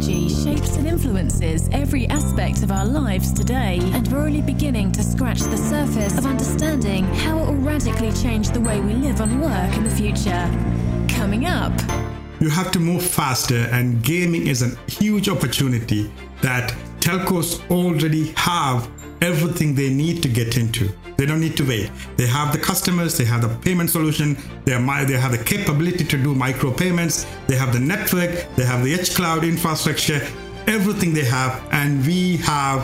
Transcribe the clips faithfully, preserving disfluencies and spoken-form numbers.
technology shapes and influences every aspect of our lives today, and we're only beginning to scratch the surface of understanding how it will radically change the way we live and work in the future. Coming up... You have to move faster, and gaming is a huge opportunity that telcos already have everything they need to get into. They don't need to wait. They have the customers, they have the payment solution, they have the capability to do micropayments, they have the network, they have the edge cloud infrastructure, everything they have, and we have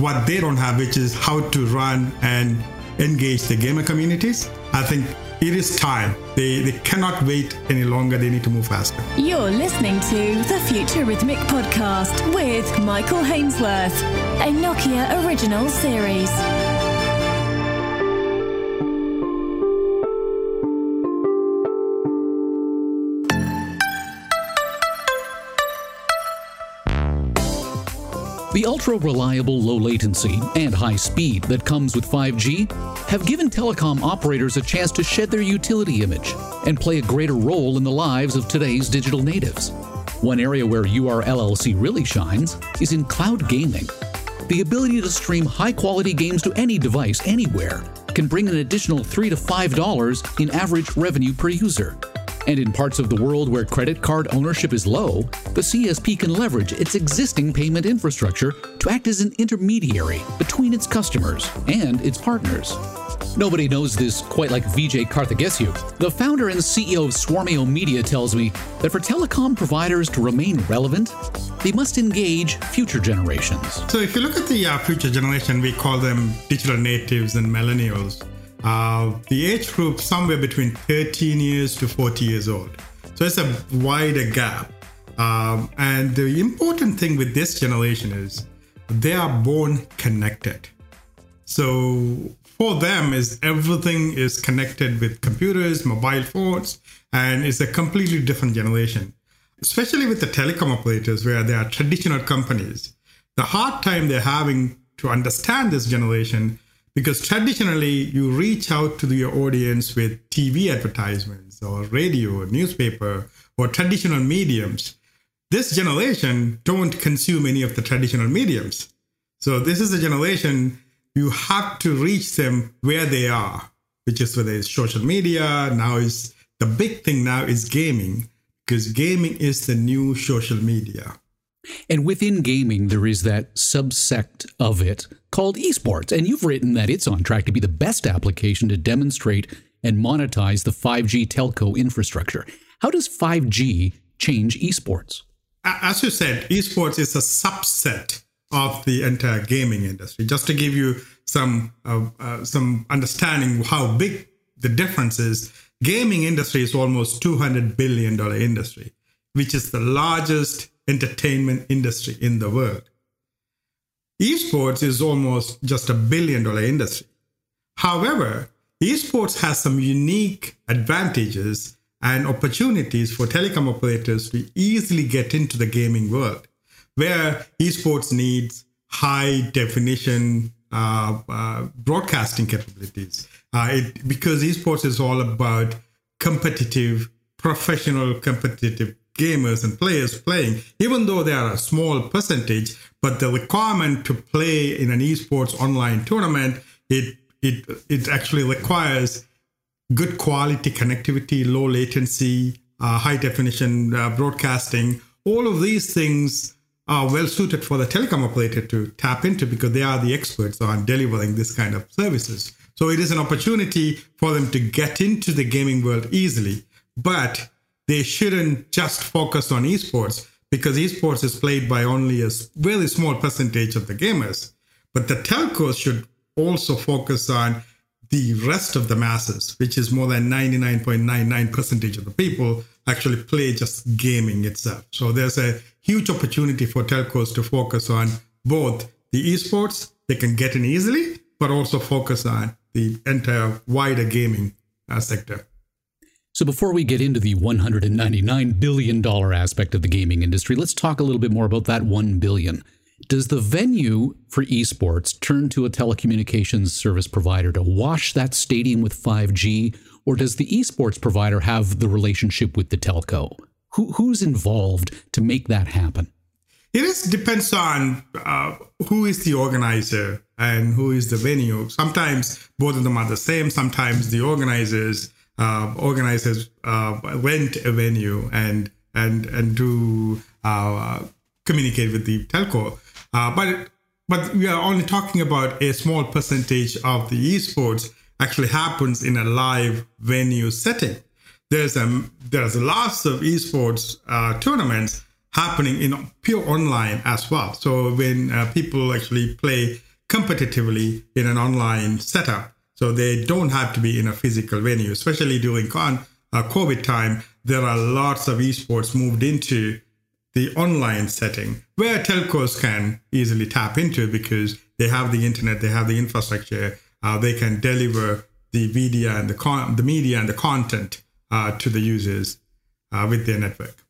what they don't have, which is how to run and engage the gamer communities. I think it is time. They, they cannot wait any longer. They need to move faster. You're listening to the Futurithmic Podcast with Michael Hainsworth, a Nokia original series. The ultra-reliable low latency and high speed that comes with five G have given telecom operators a chance to shed their utility image and play a greater role in the lives of today's digital natives. One area where U R L L C really shines is in cloud gaming. The ability to stream high-quality games to any device anywhere can bring an additional three to five dollars in average revenue per user. And in parts of the world where credit card ownership is low, the C S P can leverage its existing payment infrastructure to act as an intermediary between its customers and its partners. Nobody knows this quite like Vijay Karthigesu. The founder and C E O of Swarmio Media tells me that for telecom providers to remain relevant, they must engage future generations. So if you look at the uh, future generation, we call them digital natives and millennials. Uh, the age group somewhere between thirteen years to forty years old. So it's a wider gap. Um, and the important thing with this generation is they are born connected. So for them is everything is connected with computers, mobile phones, and it's a completely different generation. Especially with the telecom operators where they are traditional companies. The hard time they're having to understand this generation because traditionally, you reach out to your audience with T V advertisements or radio or newspaper or traditional mediums. This generation don't consume any of the traditional mediums. So this is a generation you have to reach them where they are, which is whether it's social media. Now is the big thing now is gaming, because gaming is the new social media. And within gaming, there is that subsect of it called eSports. And you've written that it's on track to be the best application to demonstrate and monetize the five G telco infrastructure. How does five G change eSports? As you said, eSports is a subset of the entire gaming industry. Just to give you some uh, uh, some understanding of how big the difference is, gaming industry is almost two hundred billion dollars industry, which is the largest entertainment industry in the world. Esports is almost just a billion dollar industry. However, esports has some unique advantages and opportunities for telecom operators to easily get into the gaming world, where esports needs high definition uh, uh, broadcasting capabilities. Uh, it, because esports is all about competitive, professional competitive gamers and players playing, even though they are a small percentage, but the requirement to play in an esports online tournament, it it it actually requires good quality connectivity, low latency, uh, high definition uh, broadcasting. All of these things are well suited for the telecom operator to tap into because they are the experts on delivering this kind of services. So it is an opportunity for them to get into the gaming world easily, but they shouldn't just focus on esports because esports is played by only a really small percentage of the gamers. But the telcos should also focus on the rest of the masses, which is more than ninety-nine point nine nine percent of the people actually play just gaming itself. So there's a huge opportunity for telcos to focus on both the esports, they can get in easily, but also focus on the entire wider gaming uh, sector. So before we get into the one hundred ninety-nine billion dollars aspect of the gaming industry, let's talk a little bit more about that one billion dollars. Does the venue for esports turn to a telecommunications service provider to wash that stadium with five G, or does the esports provider have the relationship with the telco? Who, who's involved to make that happen? It just depends on uh, who is the organizer and who is the venue. Sometimes both of them are the same. Sometimes the organizers uh, organizers uh, rent a venue and and and do uh, communicate with the telco. Uh, but but we are only talking about a small percentage of the esports actually happens in a live venue setting. There's a there's lots of esports uh, tournaments happening in pure online as well. So when uh, people actually play competitively in an online setup, so they don't have to be in a physical venue, especially during con- uh, COVID time, there are lots of esports moved into the online setting where telcos can easily tap into because they have the internet, they have the infrastructure, uh, they can deliver the media and the, con- the media and the content uh, to the users uh, with their network.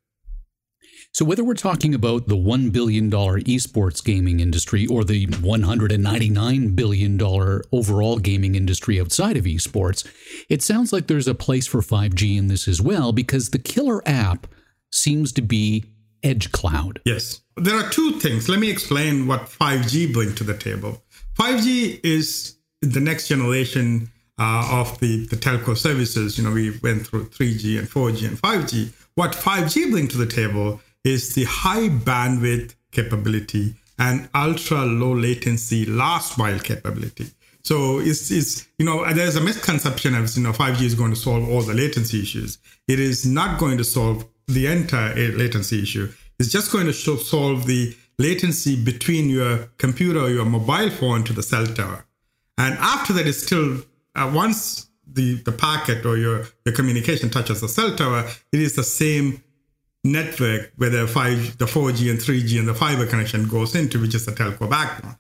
So whether we're talking about the one billion dollars esports gaming industry or the one hundred ninety-nine billion dollars overall gaming industry outside of esports, it sounds like there's a place for five G in this as well, because the killer app seems to be edge cloud. Yes. There are two things. Let me explain what five G brings to the table. five G is the next generation uh, of the, the telco services. You know, we went through three G and four G and five G. What five G brings to the table is the high bandwidth capability and ultra low latency last mile capability. So it's, it's, you know, there's a misconception of, you know, five G is going to solve all the latency issues. It is not going to solve the entire latency issue. It's just going to solve the latency between your computer or your mobile phone to the cell tower. And after that, it's still, uh, once the, the packet or your, your communication touches the cell tower, it is the same network where the five, the four G and three G and the fiber connection goes into, which is the telco backbone.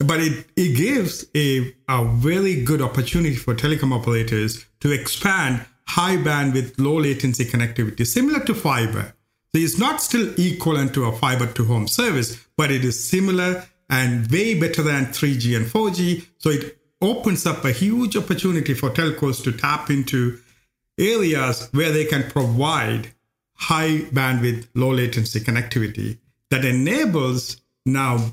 But it, it gives a, a really good opportunity for telecom operators to expand high bandwidth, low latency connectivity, similar to fiber. So it's not still equivalent to a fiber to home service, but it is similar and way better than three G and four G. So it opens up a huge opportunity for telcos to tap into areas where they can provide high bandwidth, low latency connectivity that enables now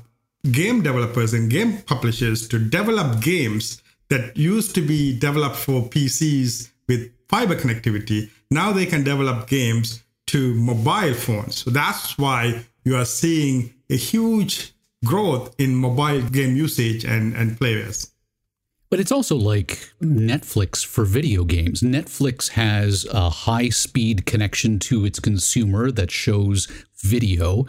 game developers and game publishers to develop games that used to be developed for P Cs with fiber connectivity. Now they can develop games to mobile phones. So that's why you are seeing a huge growth in mobile game usage and, and players. But it's also like Netflix for video games. Netflix has a high-speed connection to its consumer that shows video.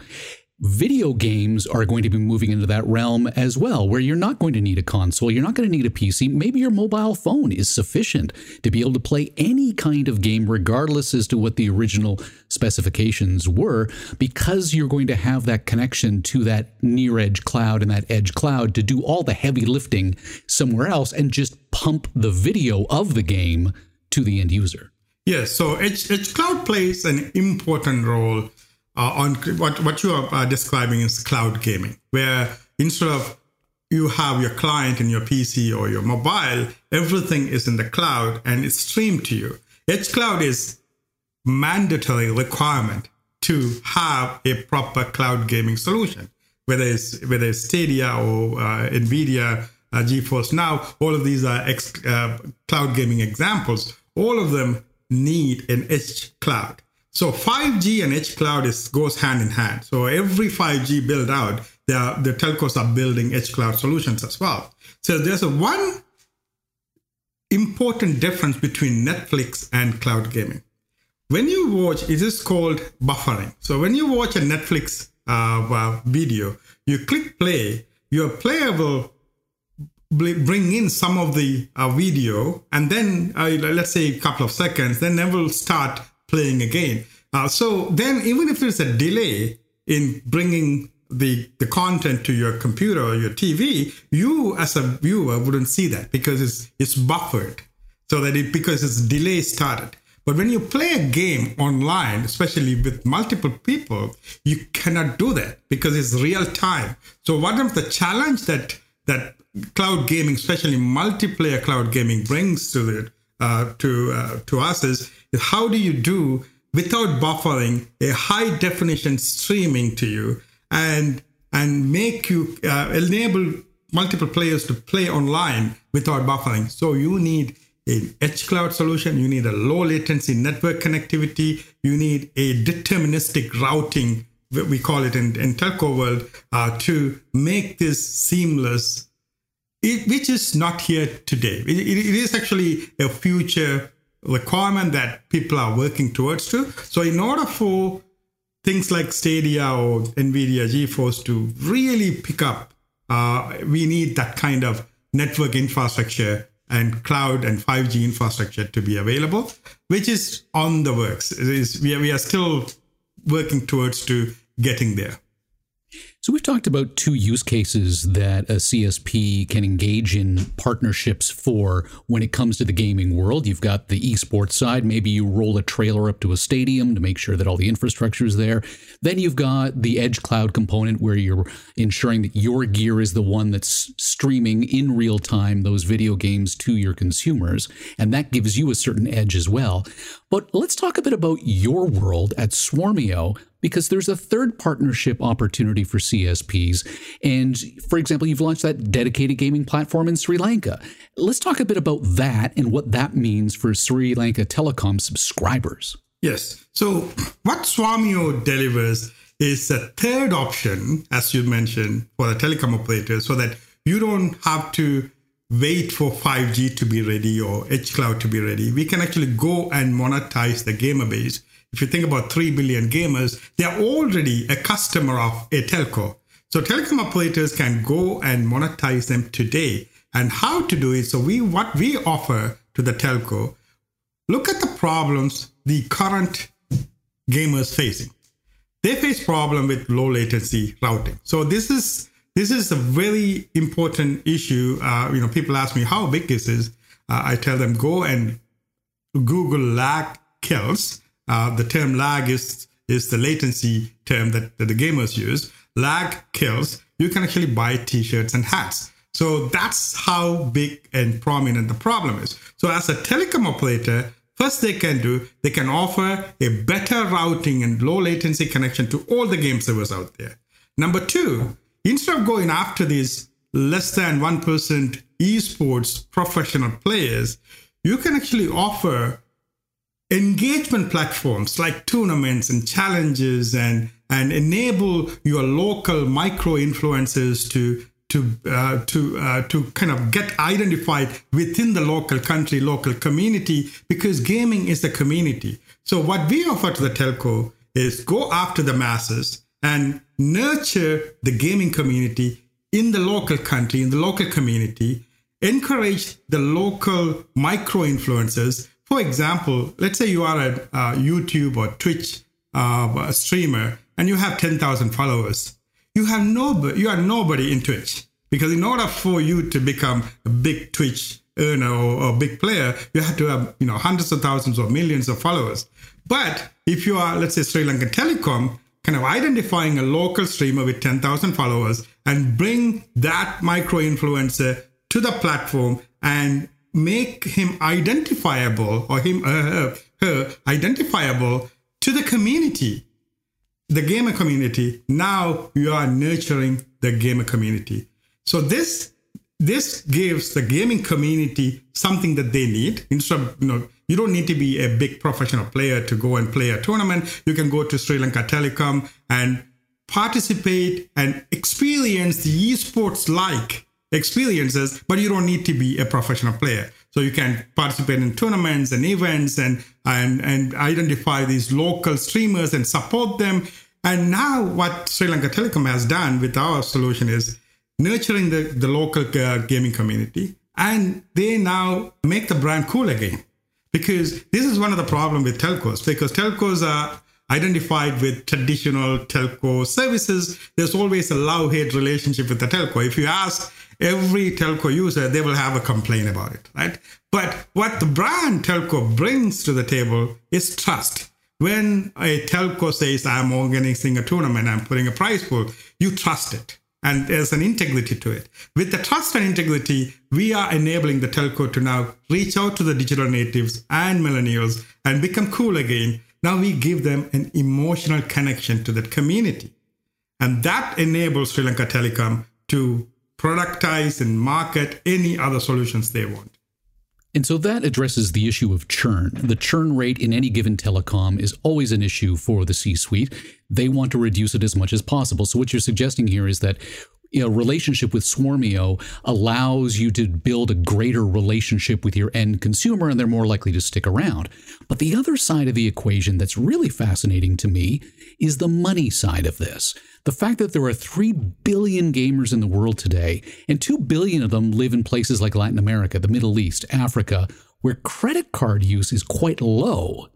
Video games are going to be moving into that realm as well, where you're not going to need a console. You're not going to need a P C. Maybe your mobile phone is sufficient to be able to play any kind of game, regardless as to what the original specifications were, because you're going to have that connection to that near edge cloud and that edge cloud to do all the heavy lifting somewhere else and just pump the video of the game to the end user. Yes. So edge, edge cloud plays an important role uh, on what, what you are uh, describing is cloud gaming, where instead of you have your client in your P C or your mobile, everything is in the cloud and it's streamed to you. Edge cloud is mandatory requirement to have a proper cloud gaming solution, whether it's whether it's Stadia or uh, NVIDIA uh, GeForce Now. All of these are ex- uh, cloud gaming examples. All of them need an edge cloud. So five G and edge cloud is goes hand in hand. So every five G build out, the the telcos are building edge cloud solutions as well. So there's a one important difference between Netflix and cloud gaming. When you watch, it is called buffering. So when you watch a Netflix uh, video, you click play, your player will bring in some of the uh, video, and then uh, let's say a couple of seconds, then they will start playing again. Uh, so then even if there's a delay in bringing the, the content to your computer or your T V, you as a viewer wouldn't see that because it's, it's buffered, so that it, because it's delay started. But when you play a game online, especially with multiple people, you cannot do that because it's real time. So one of the challenges that that cloud gaming, especially multiplayer cloud gaming, brings to the uh, to uh, to us is, is how do you do without buffering a high definition streaming to you and and make you uh, enable multiple players to play online without buffering. So you need an edge cloud solution, you need a low latency network connectivity, you need a deterministic routing, we call it in, in telco world, uh, to make this seamless, it, which is not here today. It, it is actually a future requirement that people are working towards to. So in order for things like Stadia or NVIDIA GeForce to really pick up, uh, we need that kind of network infrastructure and cloud and five G infrastructure to be available, which is on the works. It is, we, are, we are still working towards to getting there. So we've talked about two use cases that a C S P can engage in partnerships for when it comes to the gaming world. You've got the esports side. Maybe you roll a trailer up to a stadium to make sure that all the infrastructure is there. Then you've got the edge cloud component where you're ensuring that your gear is the one that's streaming in real time those video games to your consumers. And that gives you a certain edge as well. But let's talk a bit about your world at Swarmio, because there's a third partnership opportunity for C S Ps. And for example, you've launched that dedicated gaming platform in Sri Lanka. Let's talk a bit about that and what that means for Sri Lanka Telecom subscribers. Yes. So what Swarmio delivers is a third option, as you mentioned, for the telecom operators, so that you don't have to wait for five G to be ready or edge cloud to be ready. We can actually go and monetize the gamer base. If you think about three billion gamers, they're already a customer of a telco. So telecom operators can go and monetize them today. And how to do it, so we what we offer to the telco, look at the problems the current gamers facing. They face problem with low latency routing. So this is this is a very important issue. Uh, you know, people ask me, how big is this? Uh, I tell them, go and Google lag kills. Uh, the term lag is, is the latency term that, that the gamers use. Lag kills. You can actually buy T-shirts and hats. So that's how big and prominent the problem is. So as a telecom operator, first they can do, they can offer a better routing and low latency connection to all the game servers out there. Number two, instead of going after these less than one percent esports professional players, you can actually offer engagement platforms like tournaments and challenges and and enable your local micro-influencers to to uh, to uh, to kind of get identified within the local country, local community, because gaming is a community. So what we offer to the telco is go after the masses and nurture the gaming community in the local country, in the local community, encourage the local micro-influencers. For example, let's say you are a uh, YouTube or Twitch uh, streamer and you have ten thousand followers. You have no, you are nobody in Twitch, because in order for you to become a big Twitch earner or, or big player, you have to have, you know, hundreds of thousands or millions of followers. But if you are, let's say, Sri Lanka Telecom, kind of identifying a local streamer with ten thousand followers and bring that micro-influencer to the platform and make him identifiable or him, uh, her, her identifiable to the community, the gamer community. Now you are nurturing the gamer community. So this this gives the gaming community something that they need. Instead of, you know, you don't need to be a big professional player to go and play a tournament. You can go to Sri Lanka Telecom and participate and experience the esports-like experiences, but you don't need to be a professional player. So you can participate in tournaments and events and and and identify these local streamers and support them. And now what Sri Lanka Telecom has done with our solution is nurturing the, the local uh, gaming community, and they now make the brand cool again, because this is one of the problems with telcos, because telcos are identified with traditional telco services. There's always a love-hate relationship with the telco. If you ask every telco user, they will have a complaint about it, right? But what the brand telco brings to the table is trust. When a telco says, I'm organizing a tournament, I'm putting a prize pool, you trust it. And there's an integrity to it. With the trust and integrity, we are enabling the telco to now reach out to the digital natives and millennials and become cool again. Now we give them an emotional connection to that community. And that enables Sri Lanka Telecom to productize and market any other solutions they want. And so that addresses the issue of churn. The churn rate in any given telecom is always an issue for the C-suite. They want to reduce it as much as possible. So what you're suggesting here is that a relationship with Swarmio allows you to build a greater relationship with your end consumer, and they're more likely to stick around. But the other side of the equation that's really fascinating to me is the money side of this. The fact that there are three billion gamers in the world today, and two billion of them live in places like Latin America, the Middle East, Africa, where credit card use is quite low.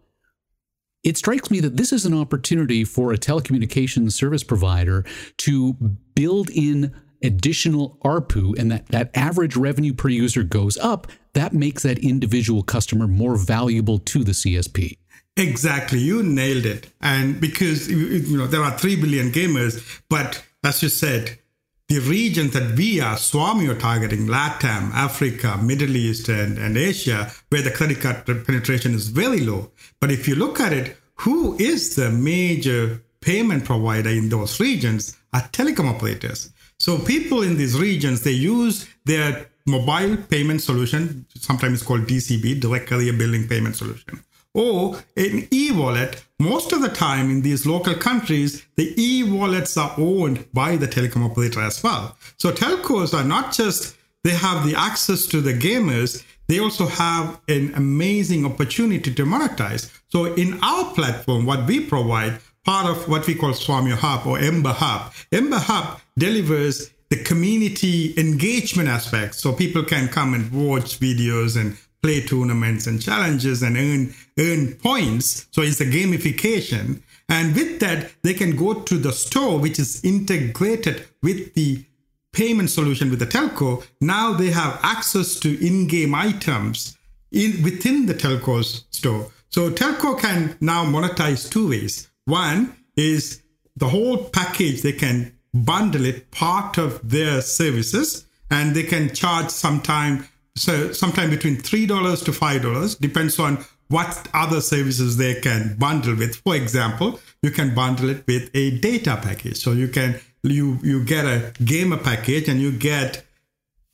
It strikes me that this is an opportunity for a telecommunications service provider to build in additional A R P U, and that, that average revenue per user goes up. That makes that individual customer more valuable to the C S P. Exactly. You nailed it. And because, you know, there are three billion gamers, but as you said, the regions that we are, Swarmio, targeting, LATAM, Africa, Middle East, and, and Asia, where the credit card penetration is very low. But if you look at it, who is the major payment provider in those regions are telecom operators. So people in these regions, they use their mobile payment solution, sometimes called D C B, Direct Carrier Billing Payment Solution. Or in e-wallet, most of the time in these local countries, the e-wallets are owned by the telecom operator as well. So telcos are not just, they have the access to the gamers, they also have an amazing opportunity to monetize. So in our platform, what we provide, part of what we call Swarmio Hub or Ember Hub, Ember Hub delivers the community engagement aspect. So people can come and watch videos and play tournaments and challenges and earn earn points. So it's a gamification. And with that, they can go to the store, which is integrated with the payment solution with the telco. Now they have access to in-game items in within the telco's store. So telco can now monetize two ways. One is the whole package. They can bundle it, part of their services, and they can charge sometime So sometime between three dollars to five dollars, depends on what other services they can bundle with. For example, you can bundle it with a data package. So you can you you get a gamer package and you get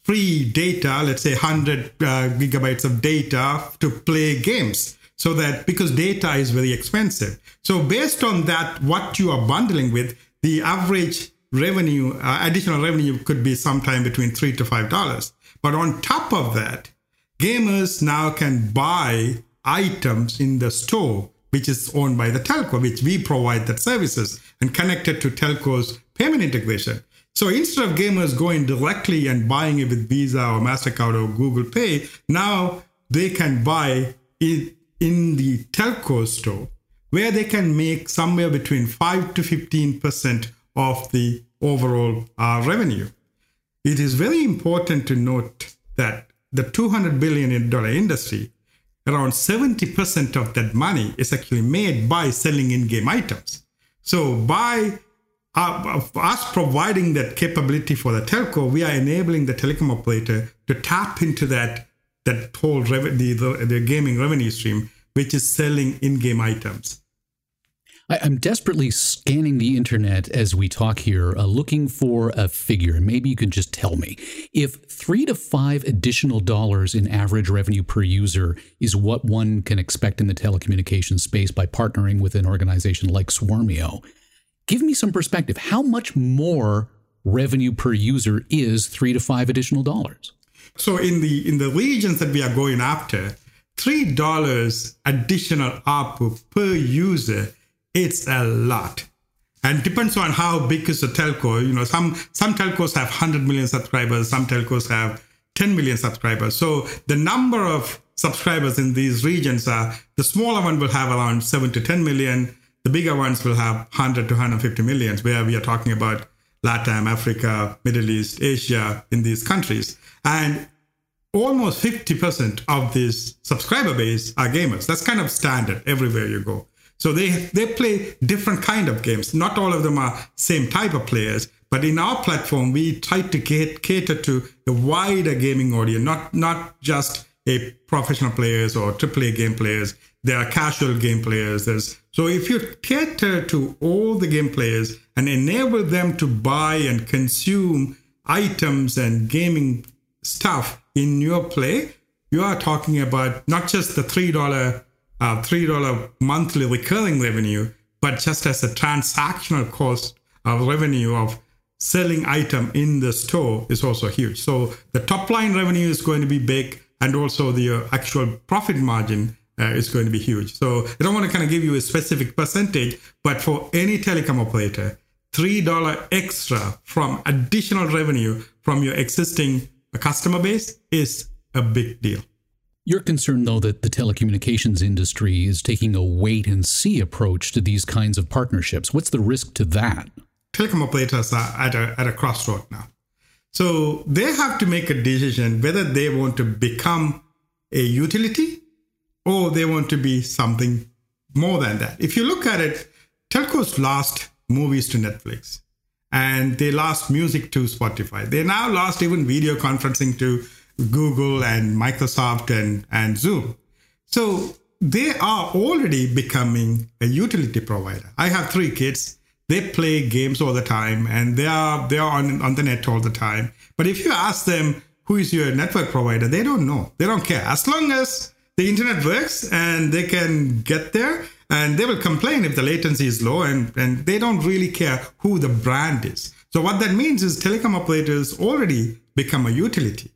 free data, let's say one hundred uh, gigabytes of data to play games. So that, because data is very expensive. So based on that, what you are bundling with, the average revenue, uh, additional revenue could be sometime between three dollars to five dollars. But on top of that, gamers now can buy items in the store, which is owned by the telco, which we provide that services and connected to telco's payment integration. So instead of gamers going directly and buying it with Visa or MasterCard or Google Pay, now they can buy it in the telco store, where they can make somewhere between five to fifteen percent of the overall uh, revenue. It is very important to note that the two hundred billion dollars industry, around seventy percent of that money is actually made by selling in-game items. So by uh, us providing that capability for the telco, we are enabling the telecom operator to tap into that that whole rev- the, the, the gaming revenue stream, which is selling in-game items. I'm desperately scanning the internet as we talk here, uh, looking for a figure. Maybe you can just tell me. If three to five additional dollars in average revenue per user is what one can expect in the telecommunications space by partnering with an organization like Swarmio, give me some perspective. How much more revenue per user is three to five additional dollars? So in the in the regions that we are going after, three dollars additional A R P U per user, it's a lot. And depends on how big is the telco. You know, some, some telcos have one hundred million subscribers. Some telcos have ten million subscribers. So the number of subscribers in these regions are, the smaller one will have around seven to ten million. The bigger ones will have one hundred to one hundred fifty million, where we are talking about LATAM, Africa, Middle East, Asia, in these countries. And almost fifty percent of this subscriber base are gamers. That's kind of standard everywhere you go. So they they play different kind of games. Not all of them are same type of players, but in our platform, we try to get, cater to a wider gaming audience, not, not just a professional players or triple A game players. There are casual game players. There's, so if you cater to all the game players and enable them to buy and consume items and gaming stuff in your play, you are talking about not just the three dollars uh, three dollars monthly recurring revenue, but just as a transactional cost of revenue of selling item in the store is also huge. So the top line revenue is going to be big, and also the actual profit margin uh, is going to be huge. So I don't want to kind of give you a specific percentage, but for any telecom operator, three dollars extra from additional revenue from your existing customer base is a big deal. You're concerned, though, that the telecommunications industry is taking a wait-and-see approach to these kinds of partnerships. What's the risk to that? Telecom operators are at a, at a crossroad now. So they have to make a decision whether they want to become a utility or they want to be something more than that. If you look at it, telcos lost movies to Netflix, and they lost music to Spotify. They now lost even video conferencing to Google and Microsoft and, and Zoom. So they are already becoming a utility provider. I have three kids. They play games all the time, and they are they are on, on the net all the time. But if you ask them, who is your network provider, they don't know. They don't care. As long as the internet works and they can get there, and they will complain if the latency is low, and, and they don't really care who the brand is. So what that means is telecom operators already become a utility.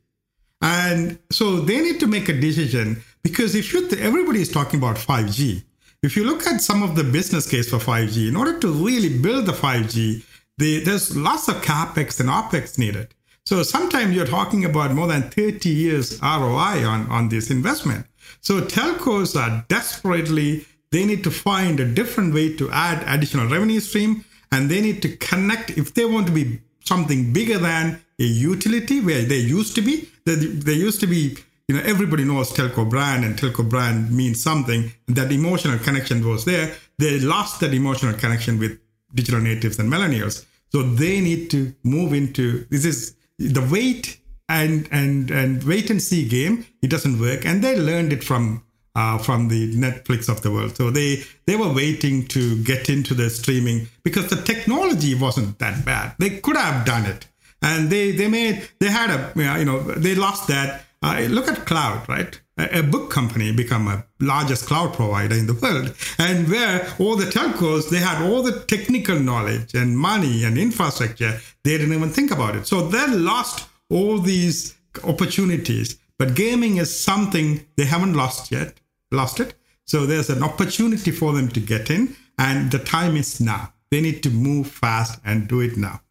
And so they need to make a decision, because if you th- everybody is talking about five G. If you look at some of the business case for five G, in order to really build the five G, the, there's lots of CapEx and OpEx needed. So sometimes you're talking about more than thirty years R O I on, on this investment. So telcos are desperately, they need to find a different way to add additional revenue stream, and they need to connect, if they want to be something bigger than a utility where they used to be, they, they used to be, you know, everybody knows telco brand, and telco brand means something. That emotional connection was there. They lost that emotional connection with digital natives and millennials. So they need to move into, this is the wait and and and wait and see game. It doesn't work, and they learned it from uh, from the Netflix of the world. So they they were waiting to get into the streaming because the technology wasn't that bad. They could have done it, and they they made they had a you know they lost that. Uh, look at cloud, right? A, a book company become a largest cloud provider in the world, and where all the telcos, they had all the technical knowledge and money and infrastructure. They didn't even think about it. So they lost all these opportunities. But gaming is something they haven't lost yet, lost it. So there's an opportunity for them to get in, and the time is now. They need to move fast and do it now.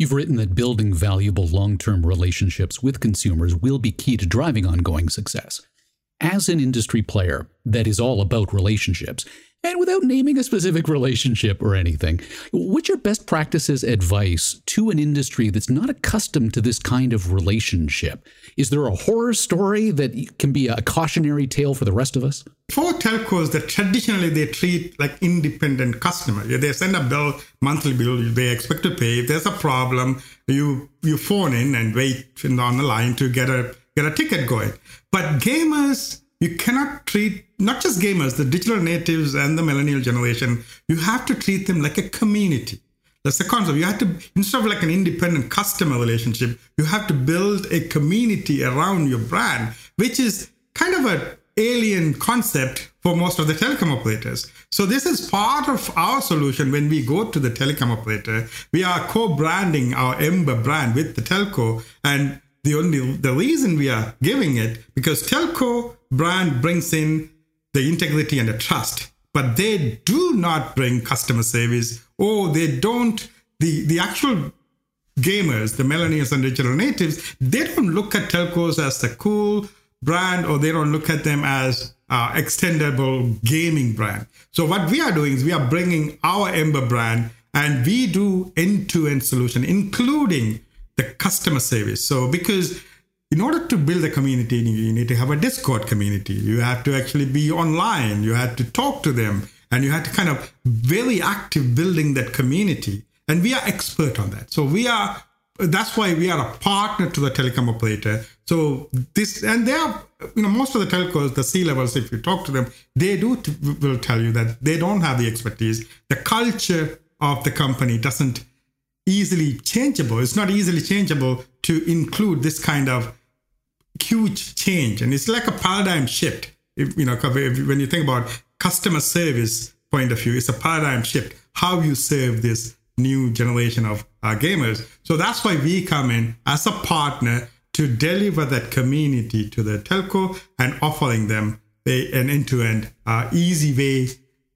You've written that building valuable long-term relationships with consumers will be key to driving ongoing success. As an industry player that is all about relationships, and without naming a specific relationship or anything, what's your best practices advice to an industry that's not accustomed to this kind of relationship? Is there a horror story that can be a cautionary tale for the rest of us? For telcos, that traditionally they treat like independent customers. They send a bill, monthly bill, they expect to pay. If there's a problem, you you phone in and wait on the line to get a get a ticket going. But gamers, you cannot treat, not just gamers, the digital natives and the millennial generation, you have to treat them like a community. That's the concept. You have to, instead of like an independent customer relationship, you have to build a community around your brand, which is kind of an alien concept for most of the telecom operators. So this is part of our solution when we go to the telecom operator. We are co-branding our Ember brand with the telco, and the only the reason we are giving it, because telco brand brings in the integrity and the trust, but they do not bring customer service, or they don't, the, the actual gamers, the millennials and digital natives, they don't look at telcos as the cool brand, or they don't look at them as uh, extendable gaming brand. So what we are doing is we are bringing our Ember brand, and we do end-to-end solution, including the customer service. So because in order to build a community, you need to have a Discord community. You have to actually be online. You have to talk to them. And you have to kind of very active building that community. And we are expert on that. So we are, that's why we are a partner to the telecom operator. So this, and they are, you know, most of the telcos, the C-levels, if you talk to them, they do t- will tell you that they don't have the expertise. The culture of the company doesn't easily changeable. It's not easily changeable to include this kind of huge change. And it's like a paradigm shift. If, you know, when you think about customer service point of view, it's a paradigm shift, how you serve this new generation of uh, gamers. So that's why we come in as a partner to deliver that community to the telco and offering them a, an end-to-end uh, easy way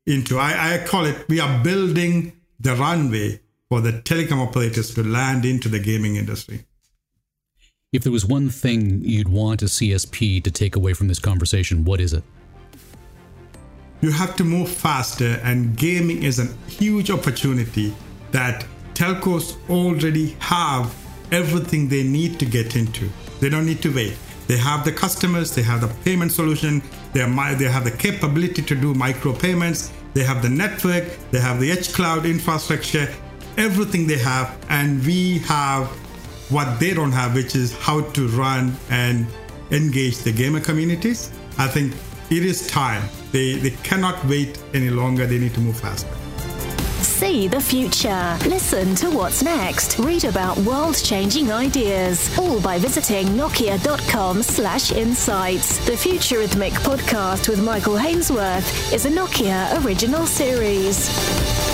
into, I, I call it, we are building the runway for the telecom operators to land into the gaming industry. If there was one thing you'd want a C S P to take away from this conversation, what is it? You have to move faster, and gaming is a huge opportunity that telcos already have everything they need to get into. They don't need to wait. They have the customers, they have the payment solution, they have, they have the capability to do micropayments, they have the network, they have the edge cloud infrastructure, everything they have, and we have what they don't have, which is how to run and engage the gamer communities. I think it is time. They they cannot wait any longer. They need to move faster. See the future. Listen to what's next. Read about world-changing ideas. All by visiting nokia.com slash insights. The Futurithmic Podcast with Michael Hainsworth is a Nokia original series.